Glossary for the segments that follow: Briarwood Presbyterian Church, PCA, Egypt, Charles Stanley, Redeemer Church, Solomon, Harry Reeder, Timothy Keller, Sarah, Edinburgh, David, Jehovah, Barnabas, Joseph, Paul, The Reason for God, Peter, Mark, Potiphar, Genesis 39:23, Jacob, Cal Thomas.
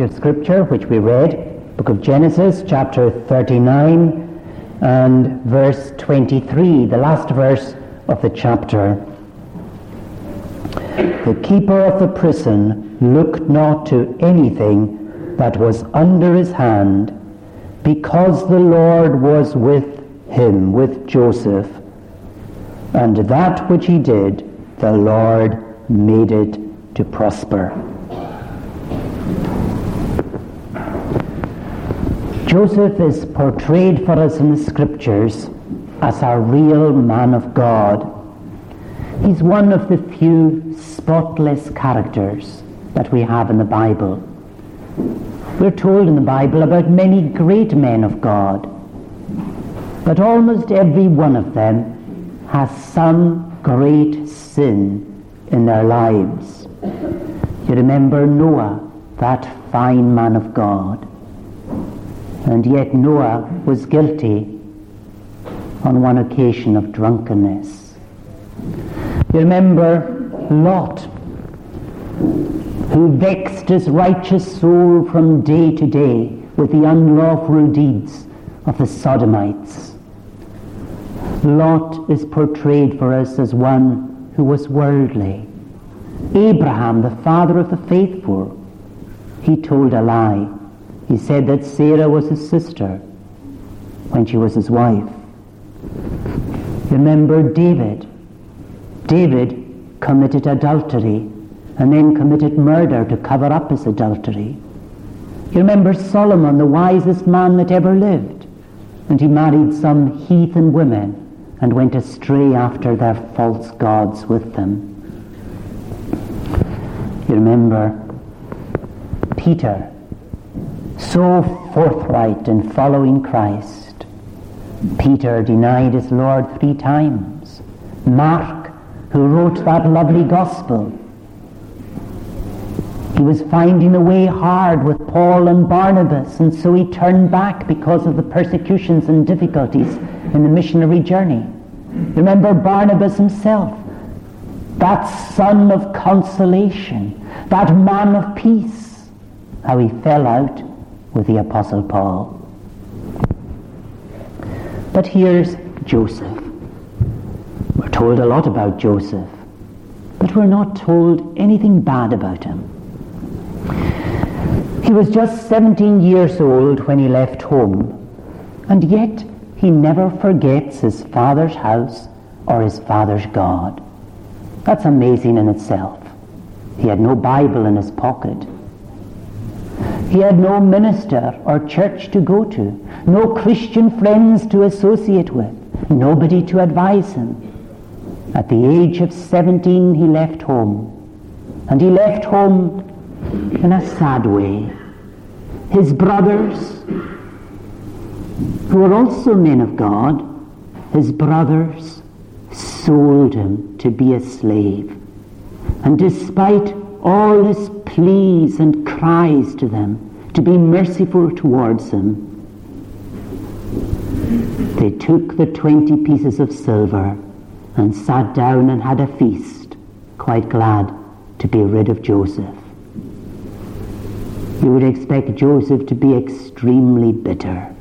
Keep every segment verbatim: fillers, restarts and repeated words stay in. passage of scripture which we read, book of Genesis, chapter thirty-nine and verse twenty-three, the last verse of the chapter. The keeper of the prison looked not to anything that was under his hand, because the Lord was with him, with Joseph, and that which he did, the Lord made it to prosper. Joseph is portrayed for us in the scriptures as a real man of God. He's one of the few spotless characters that we have in the Bible. We're told in the Bible about many great men of God, but almost every one of them has some great sin in their lives. You remember Noah, that fine man of God. And yet Noah was guilty on one occasion of drunkenness. You remember Lot, who vexed his righteous soul from day to day with the unlawful deeds of the Sodomites. Lot is portrayed for us as one who was worldly. Abraham, the father of the faithful, he told a lie. He said that Sarah was his sister when she was his wife. Remember David. David committed adultery and then committed murder to cover up his adultery. You remember Solomon, the wisest man that ever lived, and he married some heathen women and went astray after their false gods with them. You remember Peter, so forthright in following Christ. Peter denied his Lord three times. Mark, who wrote that lovely gospel, he was finding the way hard with Paul and Barnabas, and so he turned back because of the persecutions and difficulties in the missionary journey. Remember Barnabas himself, that son of consolation, that man of peace, how he fell out with the Apostle Paul. But here's Joseph. We're told a lot about Joseph, but we're not told anything bad about him. He was just seventeen years old when he left home, and yet he never forgets his father's house or his father's God. That's amazing in itself. He had no Bible in his pocket. He had no minister or church to go to, no Christian friends to associate with, nobody to advise him. At the age of seventeen, he left home, and he left home in a sad way. His brothers, who were also men of God, his brothers sold him to be a slave, and despite all his pleas and cries to them to be merciful towards him, they took the twenty pieces of silver and sat down and had a feast, quite glad to be rid of Joseph. You would expect Joseph to be extremely bitter.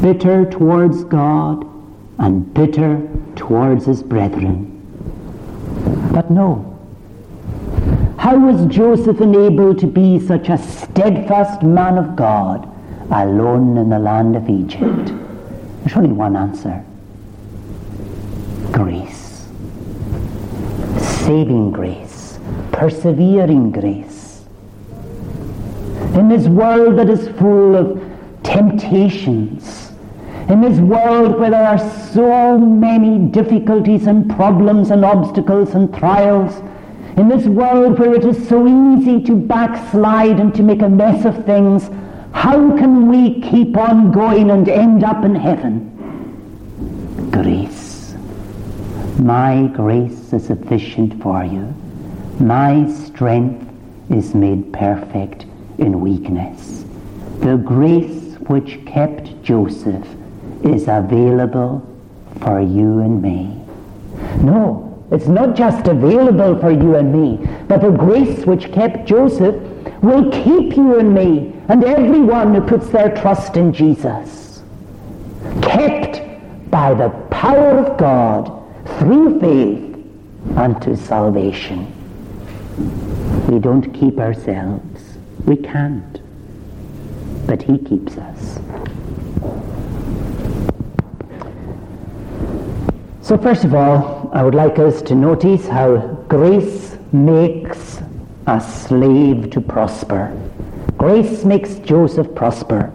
Bitter towards God and bitter towards his brethren. But no. How was Joseph enabled to be such a steadfast man of God alone in the land of Egypt? There's only one answer. Grace. Saving grace. Persevering grace. In this world that is full of temptations, in this world where there are so many difficulties and problems and obstacles and trials, in this world where it is so easy to backslide and to make a mess of things, how can we keep on going and end up in heaven? Grace. My grace is sufficient for you. My strength is made perfect in weakness. The grace which kept Joseph is available for you and me. No, it's not just available for you and me, but the grace which kept Joseph will keep you and me and everyone who puts their trust in Jesus, kept by the power of God through faith unto salvation. We don't keep ourselves. We can't. But he keeps us. So first of all, I would like us to notice how grace makes a slave to prosper. Grace makes Joseph prosper.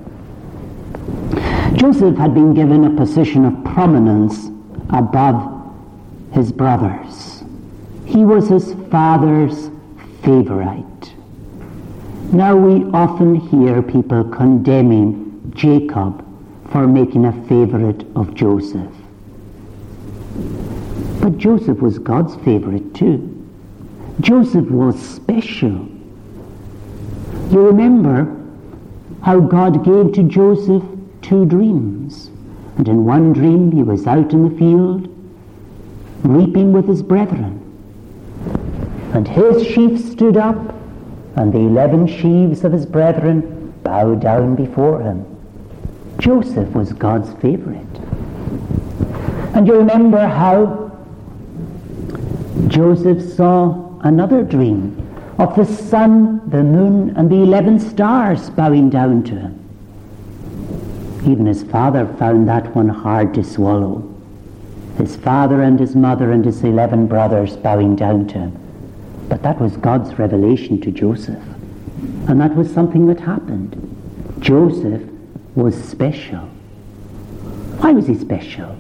Joseph had been given a position of prominence above his brothers. He was his father's favorite. Now we often hear people condemning Jacob for making a favorite of Joseph. But Joseph was God's favorite too. Joseph was special. You remember how God gave to Joseph two dreams. And in one dream he was out in the field, reaping with his brethren. And his sheaf stood up, and the eleven sheaves of his brethren bowed down before him. Joseph was God's favorite. And you remember how Joseph saw another dream of the sun, the moon, and the eleven stars bowing down to him. Even his father found that one hard to swallow. His father and his mother and his eleven brothers bowing down to him. But that was God's revelation to Joseph. And that was something that happened. Joseph was special. Why was he special?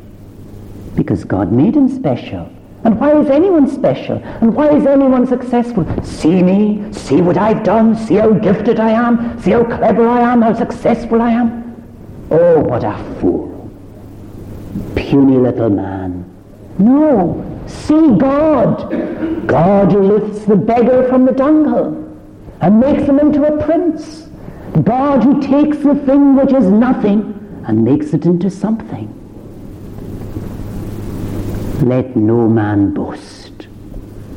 Because God made him special. And why is anyone special? And why is anyone successful? See me, see what I've done, see how gifted I am, see how clever I am, how successful I am. Oh, what a fool. Puny little man. No. See God, God who lifts the beggar from the dunghill and makes him into a prince. God who takes the thing which is nothing and makes it into something. Let no man boast.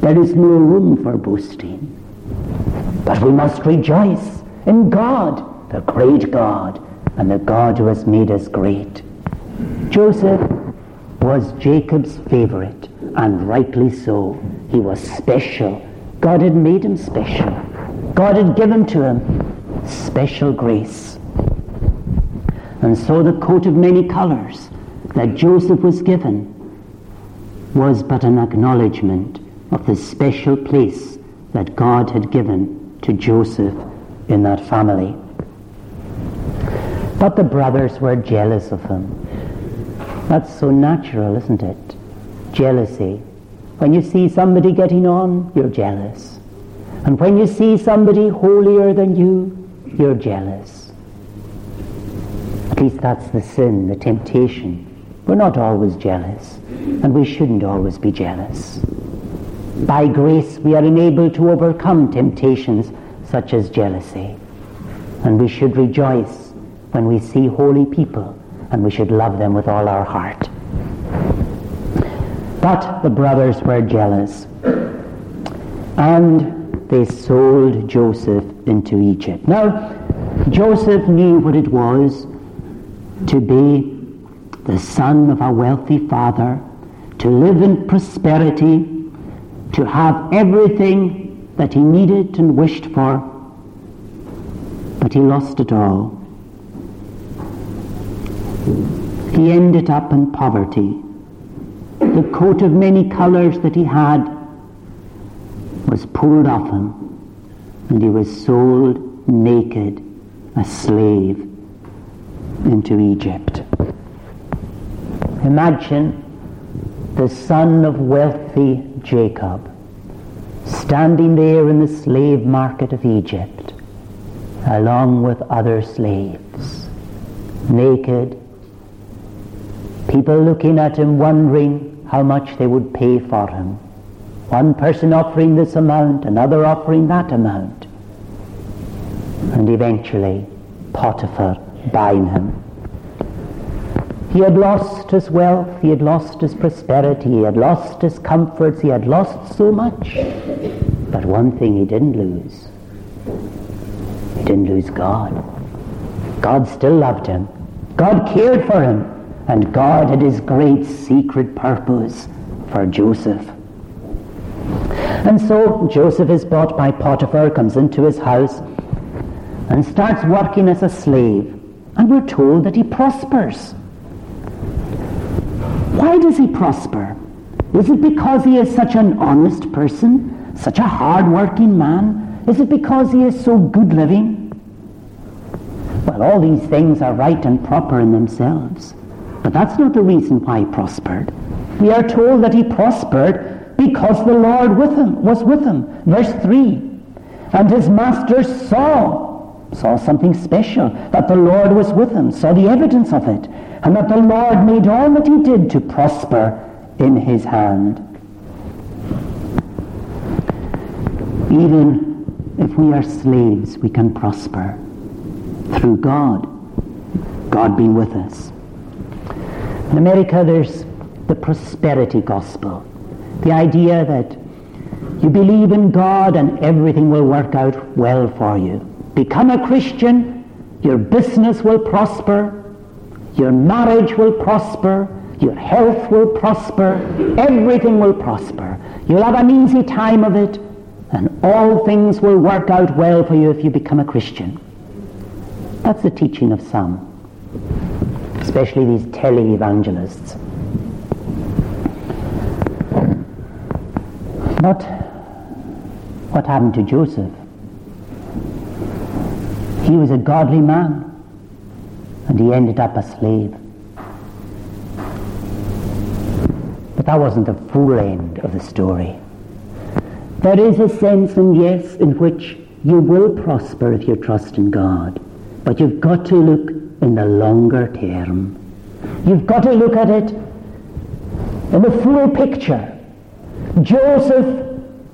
There is no room for boasting. But we must rejoice in God, the great God, and the God who has made us great. Joseph was Jacob's favorite, and rightly so. He was special. God had made him special. God had given to him special grace. And so the coat of many colors that Joseph was given was but an acknowledgement of the special place that God had given to Joseph in that family. But the brothers were jealous of him. That's so natural, isn't it? Jealousy. When you see somebody getting on, you're jealous. And when you see somebody holier than you, you're jealous. At least that's the sin, the temptation. We're not always jealous, and we shouldn't always be jealous. By grace, we are enabled to overcome temptations such as jealousy. And we should rejoice when we see holy people, and we should love them with all our heart. But the brothers were jealous, and they sold Joseph into Egypt. Now, Joseph knew what it was to be the son of a wealthy father, to live in prosperity, to have everything that he needed and wished for, but he lost it all. He ended up in poverty. The coat of many colors that he had was pulled off him, and he was sold naked, a slave, into Egypt. Imagine the son of wealthy Jacob standing there in the slave market of Egypt, along with other slaves, naked. People looking at him, wondering how much they would pay for him. One person offering this amount, another offering that amount. And eventually, Potiphar buying him. He had lost his wealth, he had lost his prosperity, he had lost his comforts, he had lost so much. But one thing he didn't lose, is God. God still loved him. God cared for him. And God had his great secret purpose for Joseph. And so Joseph is bought by Potiphar, comes into his house, and starts working as a slave. And we're told that he prospers. Why does he prosper? Is it because he is such an honest person? Such a hard-working man? Is it because he is so good living? Well, all these things are right and proper in themselves. But that's not the reason why he prospered. We are told that he prospered because the Lord with him was with him. Verse three. And his master saw, saw something special, that the Lord was with him, saw the evidence of it, and that the Lord made all that he did to prosper in his hand. Even if we are slaves, we can prosper through God, God being with us. In America, there's the prosperity gospel, the idea that you believe in God and everything will work out well for you. Become a Christian, your business will prosper, your marriage will prosper, your health will prosper, everything will prosper. You'll have an easy time of it, and all things will work out well for you if you become a Christian. That's the teaching of some, especially these tele-evangelists. But what happened to Joseph? He was a godly man, and he ended up a slave. But that wasn't the full end of the story. There is a sense, and yes, in which you will prosper if you trust in God. But you've got to look in the longer term. You've got to look at it in the full picture. Joseph,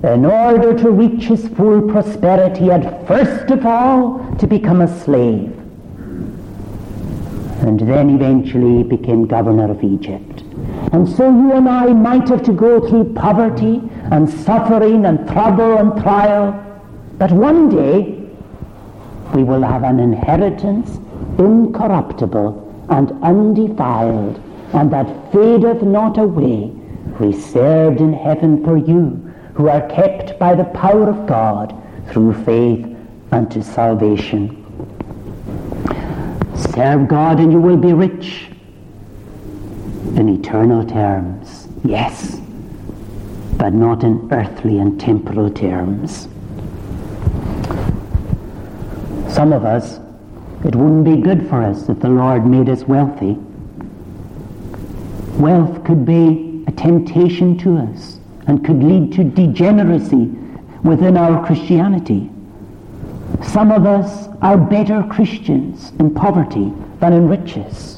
in order to reach his full prosperity, had first of all to become a slave. And then eventually he became governor of Egypt. And so you and I might have to go through poverty and suffering and trouble and trial. But one day, we will have an inheritance incorruptible and undefiled, and that fadeth not away, reserved in heaven for you, who are kept by the power of God through faith unto salvation. Serve God and you will be rich in eternal terms, yes, but not in earthly and temporal terms. Some of us, it wouldn't be good for us if the Lord made us wealthy. Wealth could be a temptation to us and could lead to degeneracy within our Christianity. Some of us are better Christians in poverty than in riches.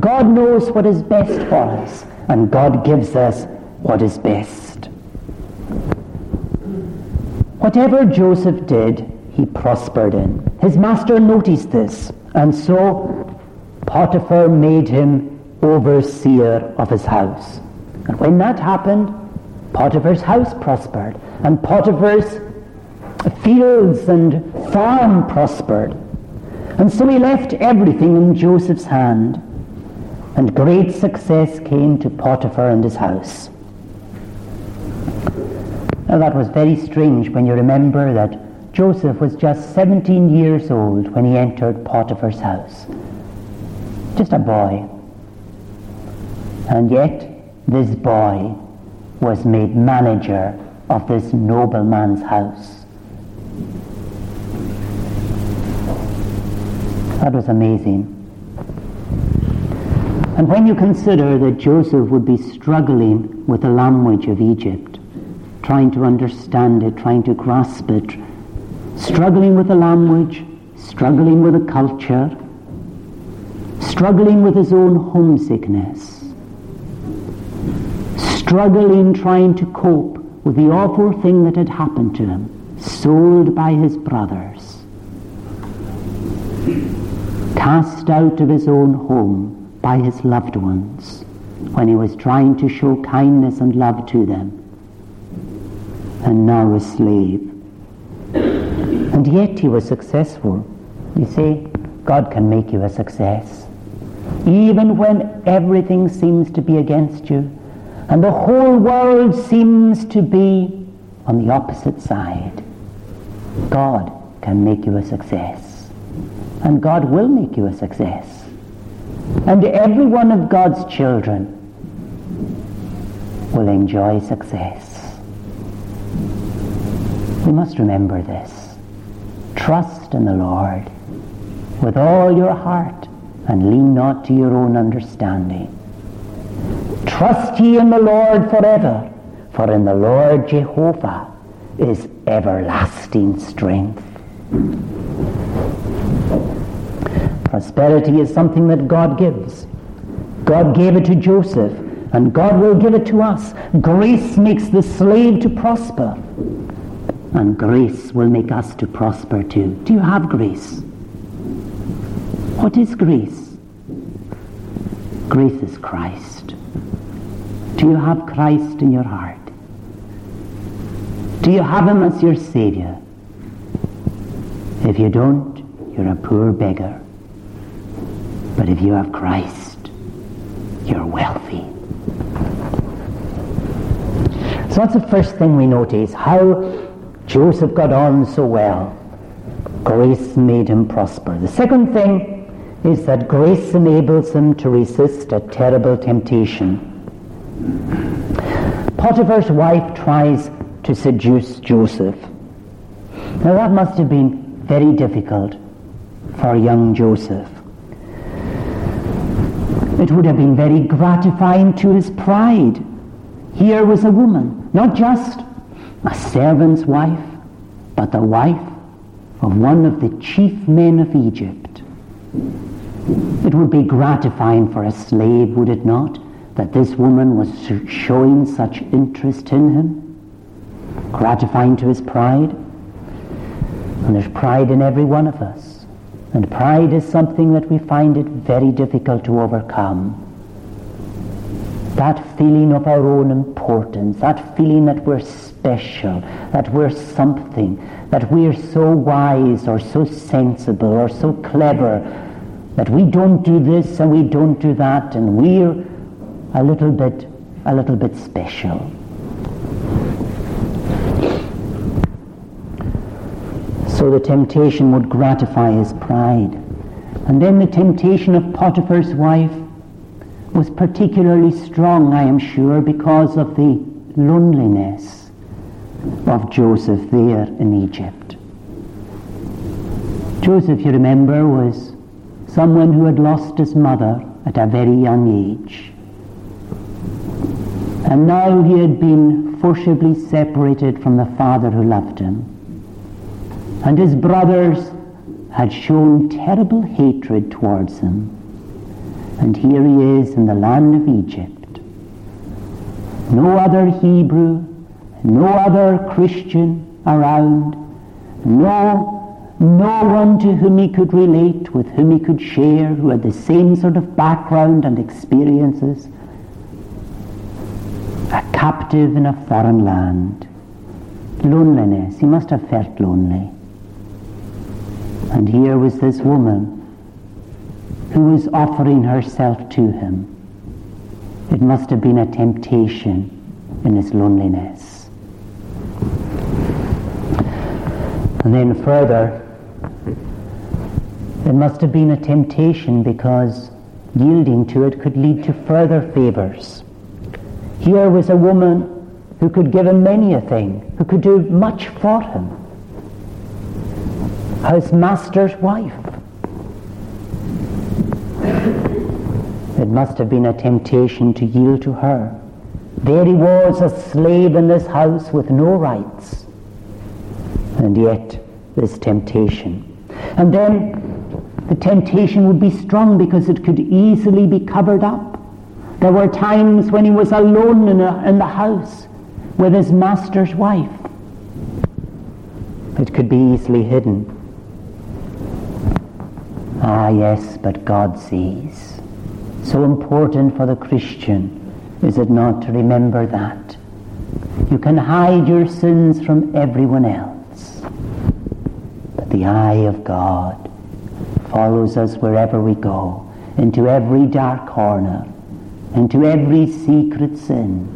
God knows what is best for us, and God gives us what is best. Whatever Joseph did, he prospered in. His master noticed this, and so Potiphar made him overseer of his house. And when that happened, Potiphar's house prospered, and Potiphar's fields and farm prospered. And so he left everything in Joseph's hand, and great success came to Potiphar and his house. Now that was very strange when you remember that Joseph was just seventeen years old when he entered Potiphar's house. Just a boy. And yet, this boy was made manager of this nobleman's house. That was amazing. And when you consider that Joseph would be struggling with the language of Egypt, trying to understand it, trying to grasp it, struggling with the language, struggling with the culture, struggling with his own homesickness, struggling trying to cope with the awful thing that had happened to him, sold by his brothers, cast out of his own home by his loved ones when he was trying to show kindness and love to them, and now a slave. And yet he was successful. You see, God can make you a success. Even when everything seems to be against you and the whole world seems to be on the opposite side, God can make you a success. And God will make you a success. And every one of God's children will enjoy success. We must remember this. Trust in the Lord with all your heart, and lean not to your own understanding. Trust ye in the Lord forever, for in the Lord Jehovah is everlasting strength. Prosperity is something that God gives. God gave it to Joseph, and God will give it to us. Grace makes the slave to prosper, and grace will make us to prosper too. Do you have grace? What is grace? Grace is Christ. Do you have Christ in your heart? Do you have him as your Savior? If you don't, you're a poor beggar. But if you have Christ, you're wealthy. So that's the first thing we notice, how Joseph got on so well. Grace made him prosper. The second thing is that grace enables him to resist a terrible temptation. Potiphar's wife tries to seduce Joseph. Now that must have been very difficult for young Joseph. It would have been very gratifying to his pride. Here was a woman, not just a servant's wife, but the wife of one of the chief men of Egypt. It would be gratifying for a slave, would it not, that this woman was showing such interest in him? Gratifying to his pride. And there's pride in every one of us. And pride is something that we find it very difficult to overcome. That feeling of our own importance, that feeling that we're special, that we're something, that we're so wise or so sensible or so clever, that we don't do this and we don't do that, and we're a little bit, a little bit special. So the temptation would gratify his pride. And then the temptation of Potiphar's wife was particularly strong, I am sure, because of the loneliness of Joseph there in Egypt. Joseph, you remember, was someone who had lost his mother at a very young age. And now he had been forcibly separated from the father who loved him. And his brothers had shown terrible hatred towards him. And here he is in the land of Egypt. No other Hebrew, no other Christian around, no, no one to whom he could relate, with whom he could share, who had the same sort of background and experiences. A captive in a foreign land. Loneliness. He must have felt lonely. And here was this woman who was offering herself to him. It must have been a temptation in his loneliness. And then further, it must have been a temptation because yielding to it could lead to further favors. Here was a woman who could give him many a thing, who could do much for him. His master's wife. It must have been a temptation to yield to her. There he was, a slave in this house with no rights. And yet, this temptation. And then, the temptation would be strong because it could easily be covered up. There were times when he was alone in, a, in the house with his master's wife. It could be easily hidden. Ah, yes, but God sees. So important for the Christian, is it not, to remember that? You can hide your sins from everyone else. But the eye of God follows us wherever we go, into every dark corner, into every secret sin.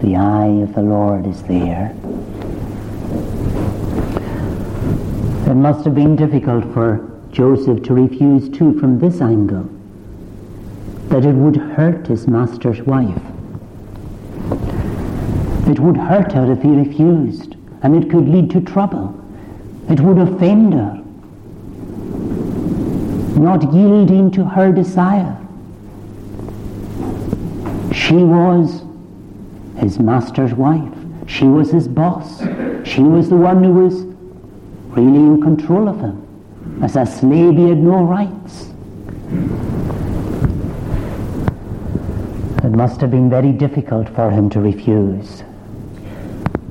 The eye of the Lord is there. It must have been difficult for Joseph to refuse too from this angle, that it would hurt his master's wife. It would hurt her if he refused, and it could lead to trouble. It would offend her, not yielding to her desire. She was his master's wife. She was his boss. She was the one who was really in control of him. As a slave, he had no rights. It must have been very difficult for him to refuse.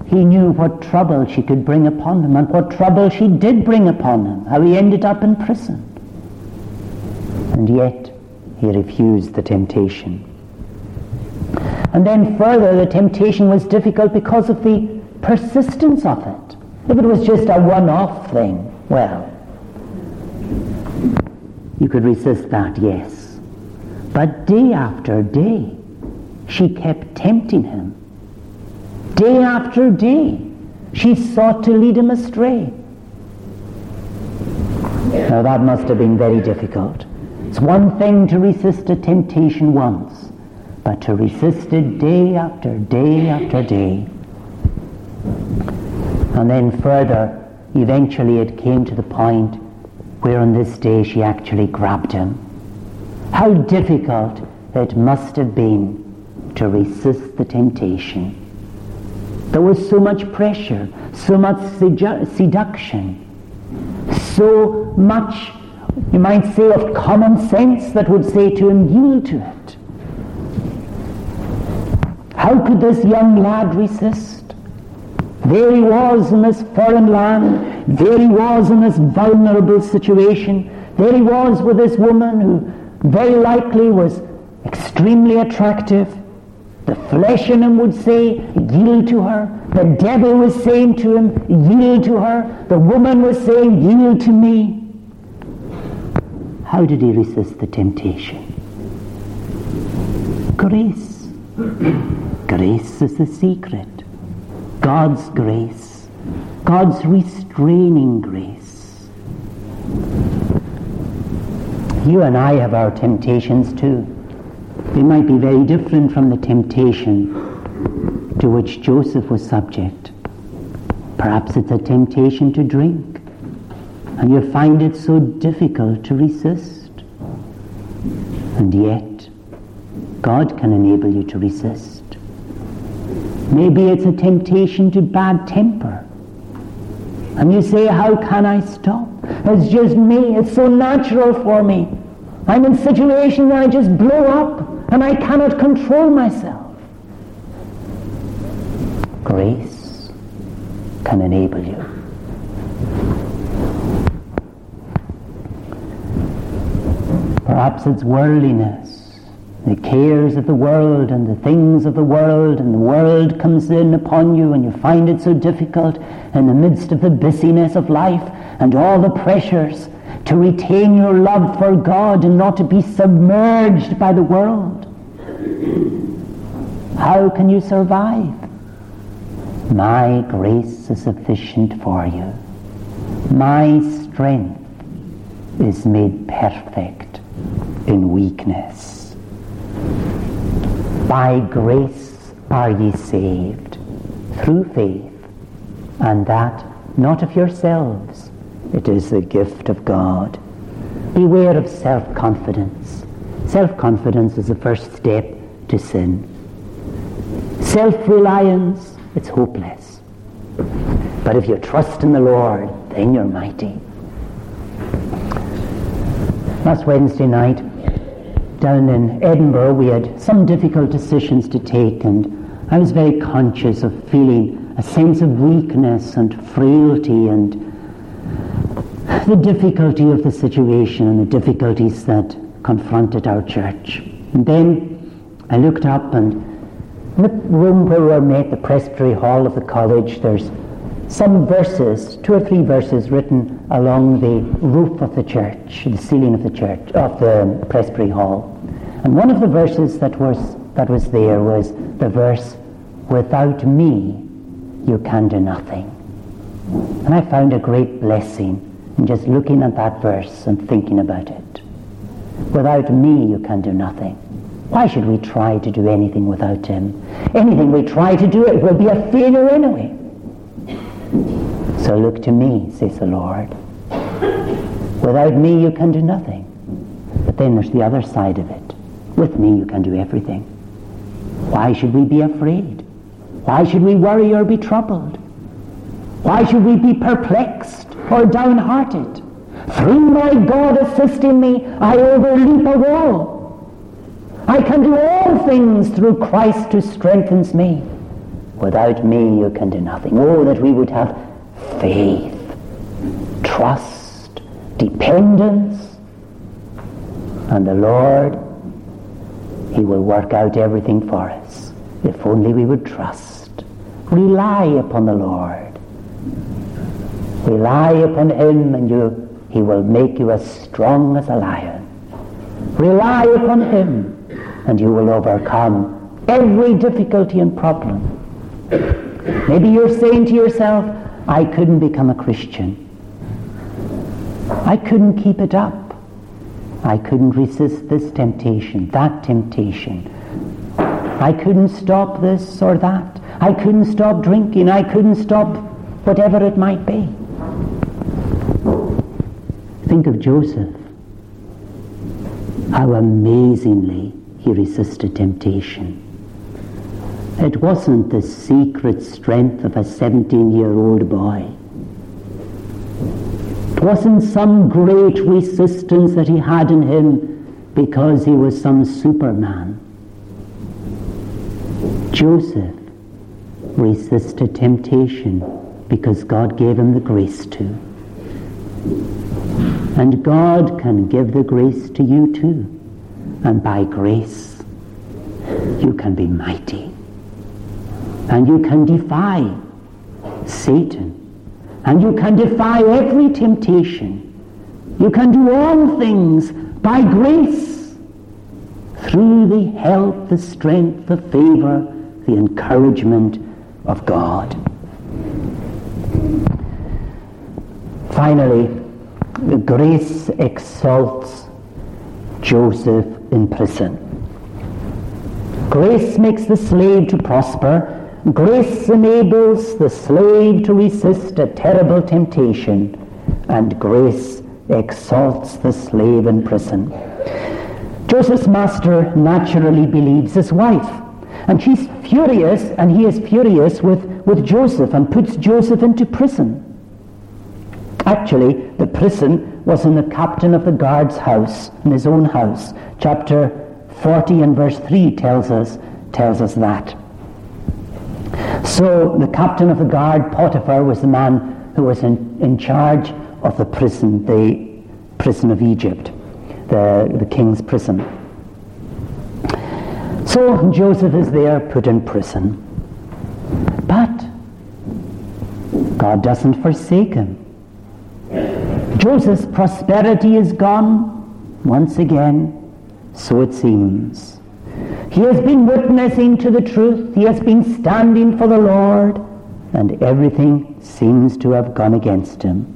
He knew what trouble she could bring upon him, and what trouble she did bring upon him, how he ended up in prison. And yet, he refused the temptation. And then further, the temptation was difficult because of the persistence of it. If it was just a one-off thing, well, you could resist that, yes. But day after day, she kept tempting him. Day after day, she sought to lead him astray. Now that must have been very difficult. It's one thing to resist a temptation once, but to resist it day after day after day. And then further, eventually it came to the point where on this day she actually grabbed him. How difficult it must have been to resist the temptation. There was so much pressure, so much sedu- seduction, so much, you might say, of common sense that would say to him, yield to it. How could this young lad resist? There he was in this foreign land, there he was in this vulnerable situation, there he was with this woman who very likely was extremely attractive. The flesh in him would say, yield to her. The devil was saying to him, yield to her. The woman was saying, yield to me. How did he resist the temptation? Grace. Grace is the secret. God's grace. God's restraining grace. You and I have our temptations too. They might be very different from the temptation to which Joseph was subject. Perhaps it's a temptation to drink, and you find it so difficult to resist. And yet, God can enable you to resist. Maybe it's a temptation to bad temper, and you say, how can I stop? It's just me, it's so natural for me. I'm in a situation where I just blow up, and I cannot control myself. Grace can enable you. Perhaps it's worldliness, the cares of the world and the things of the world, and the world comes in upon you, and you find it so difficult in the midst of the busyness of life and all the pressures to retain your love for God and not to be submerged by the world. How can you survive? My grace is sufficient for you. My strength is made perfect in weakness. By grace are ye saved, through faith, and that not of yourselves. It is the gift of God. Beware of self-confidence. Self-confidence is the first step to sin. Self-reliance, it's hopeless. But if you trust in the Lord, then you're mighty. Last Wednesday night, down in Edinburgh, we had some difficult decisions to take, and I was very conscious of feeling a sense of weakness and frailty and the difficulty of the situation and the difficulties that confronted our church. And then I looked up, and in the room where we were met, the Presbytery Hall of the college, there's some verses, two or three verses written along the roof of the church, the ceiling of the church, of the Presbytery Hall. And one of the verses that was that was there was the verse, "Without me, you can do nothing." And I found a great blessing in just looking at that verse and thinking about it. Without me, you can do nothing. Why should we try to do anything without him? Anything we try to do, it will be a failure anyway. So look to me, says the Lord. Without me, you can do nothing. But then there's the other side of it. With me, you can do everything. Why should we be afraid? Why should we worry or be troubled? Why should we be perplexed or downhearted? Through my God assisting me, I overleap a wall. I can do all things through Christ who strengthens me. Without me, you can do nothing. Oh, that we would have faith, trust, dependence. And the Lord, he will work out everything for us if only we would trust. Rely upon the Lord. Rely upon him and you, he will make you as strong as a lion. Rely upon him and you will overcome every difficulty and problem. Maybe you're saying to yourself, I couldn't become a Christian. I couldn't keep it up. I couldn't resist this temptation, that temptation. I couldn't stop this or that. I couldn't stop drinking. I couldn't stop whatever it might be. Think of Joseph. How amazingly he resisted temptation. It wasn't the secret strength of a seventeen-year-old boy. It wasn't some great resistance that he had in him because he was some superman. Joseph resisted temptation because God gave him the grace to. And God can give the grace to you too. And by grace, you can be mighty. And you can defy Satan. And you can defy every temptation. You can do all things by grace, through the help, the strength, the favor, the encouragement of God. Finally, the grace exalts Joseph in prison. Grace makes the slave to prosper. Grace enables the slave to resist a terrible temptation, and grace exalts the slave in prison. Joseph's master naturally believes his wife, and she's furious, and he is furious with, with Joseph and puts Joseph into prison. Actually, the prison was in the captain of the guard's house, in his own house. Chapter forty and verse three tells us, tells us that. So the captain of the guard, Potiphar, was the man who was in, in charge of the prison, the prison of Egypt, the, the king's prison. So Joseph is there, put in prison. But God doesn't forsake him. Joseph's prosperity is gone, once again, so it seems. He has been witnessing to the truth. He has been standing for the Lord. And everything seems to have gone against him.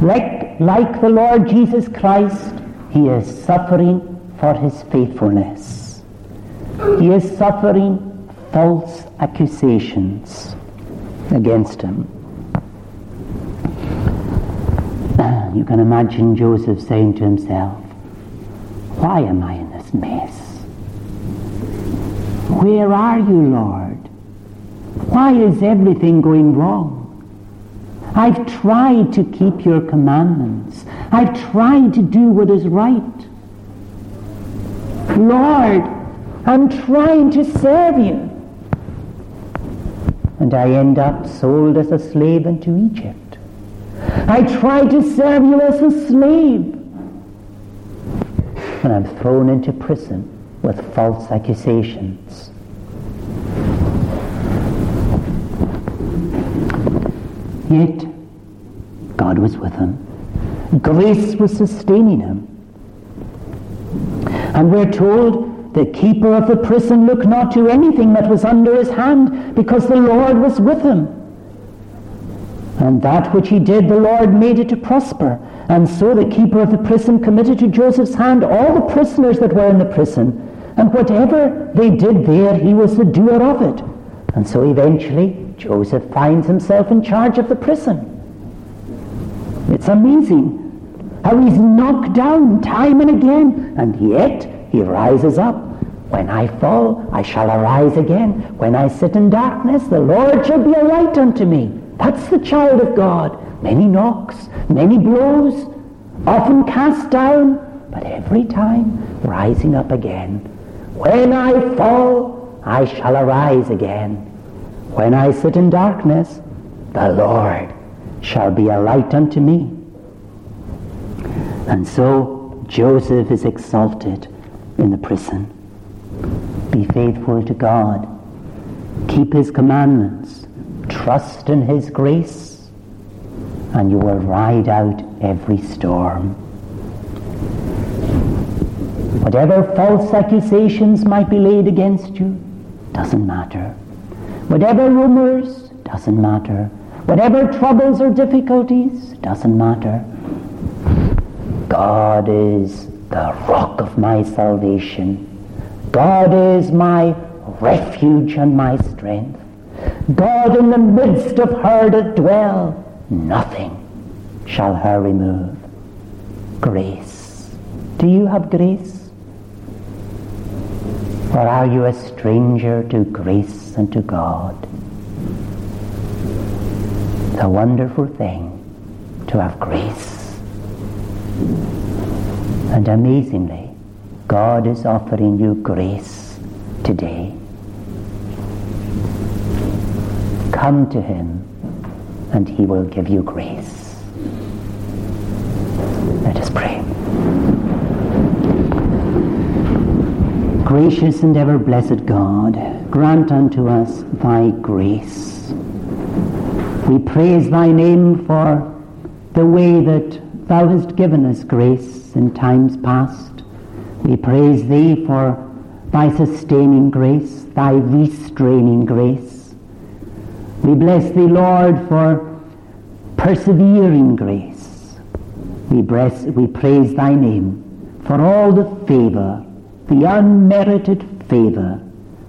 Like, like the Lord Jesus Christ, he is suffering for his faithfulness. He is suffering false accusations against him. You can imagine Joseph saying to himself, why am I in this mess? Where are you, Lord? Why is everything going wrong? I've tried to keep your commandments. I've tried to do what is right. Lord, I'm trying to serve you. And I end up sold as a slave into Egypt. I tried to serve you as a slave. And I'm thrown into prison with false accusations. Yet God was with him. Grace was sustaining him. And we're told, the keeper of the prison looked not to anything that was under his hand, because the Lord was with him. And that which he did, the Lord made it to prosper. And so the keeper of the prison committed to Joseph's hand all the prisoners that were in the prison. And whatever they did there, he was the doer of it. And so eventually, Joseph finds himself in charge of the prison. It's amazing how he's knocked down time and again, and yet he rises up. When I fall, I shall arise again. When I sit in darkness, the Lord shall be a light unto me. That's the child of God. Many knocks, many blows, often cast down, but every time rising up again. When I fall, I shall arise again. When I sit in darkness, the Lord shall be a light unto me. And so Joseph is exalted in the prison. Be faithful to God. Keep his commandments. Trust in his grace. And you will ride out every storm. Whatever false accusations might be laid against you, doesn't matter. Whatever rumors, doesn't matter. Whatever troubles or difficulties, doesn't matter. God is the rock of my salvation. God is my refuge and my strength. God in the midst of her doth dwell. Nothing shall her remove. Grace. Do you have grace? Or are you a stranger to grace and to God? It's a wonderful thing to have grace. And amazingly, God is offering you grace today. Come to him and he will give you grace. Let us pray. Gracious and ever-blessed God, grant unto us thy grace. We praise thy name for the way that thou hast given us grace in times past. We praise thee for thy sustaining grace, thy restraining grace. We bless thee, Lord, for persevering grace. We bless, we praise thy name for all the favor, the unmerited favor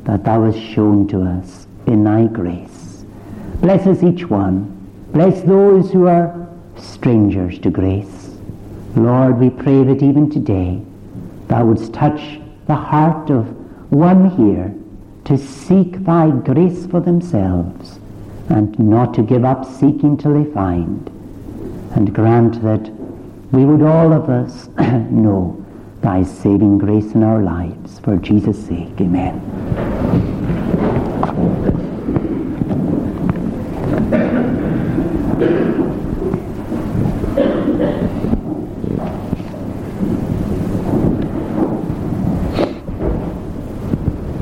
that thou hast shown to us in thy grace. Bless us each one. Bless those who are strangers to grace. Lord, we pray that even today thou wouldst touch the heart of one here to seek thy grace for themselves and not to give up seeking till they find. And grant that we would all of us know thy saving grace in our lives. For Jesus' sake, amen.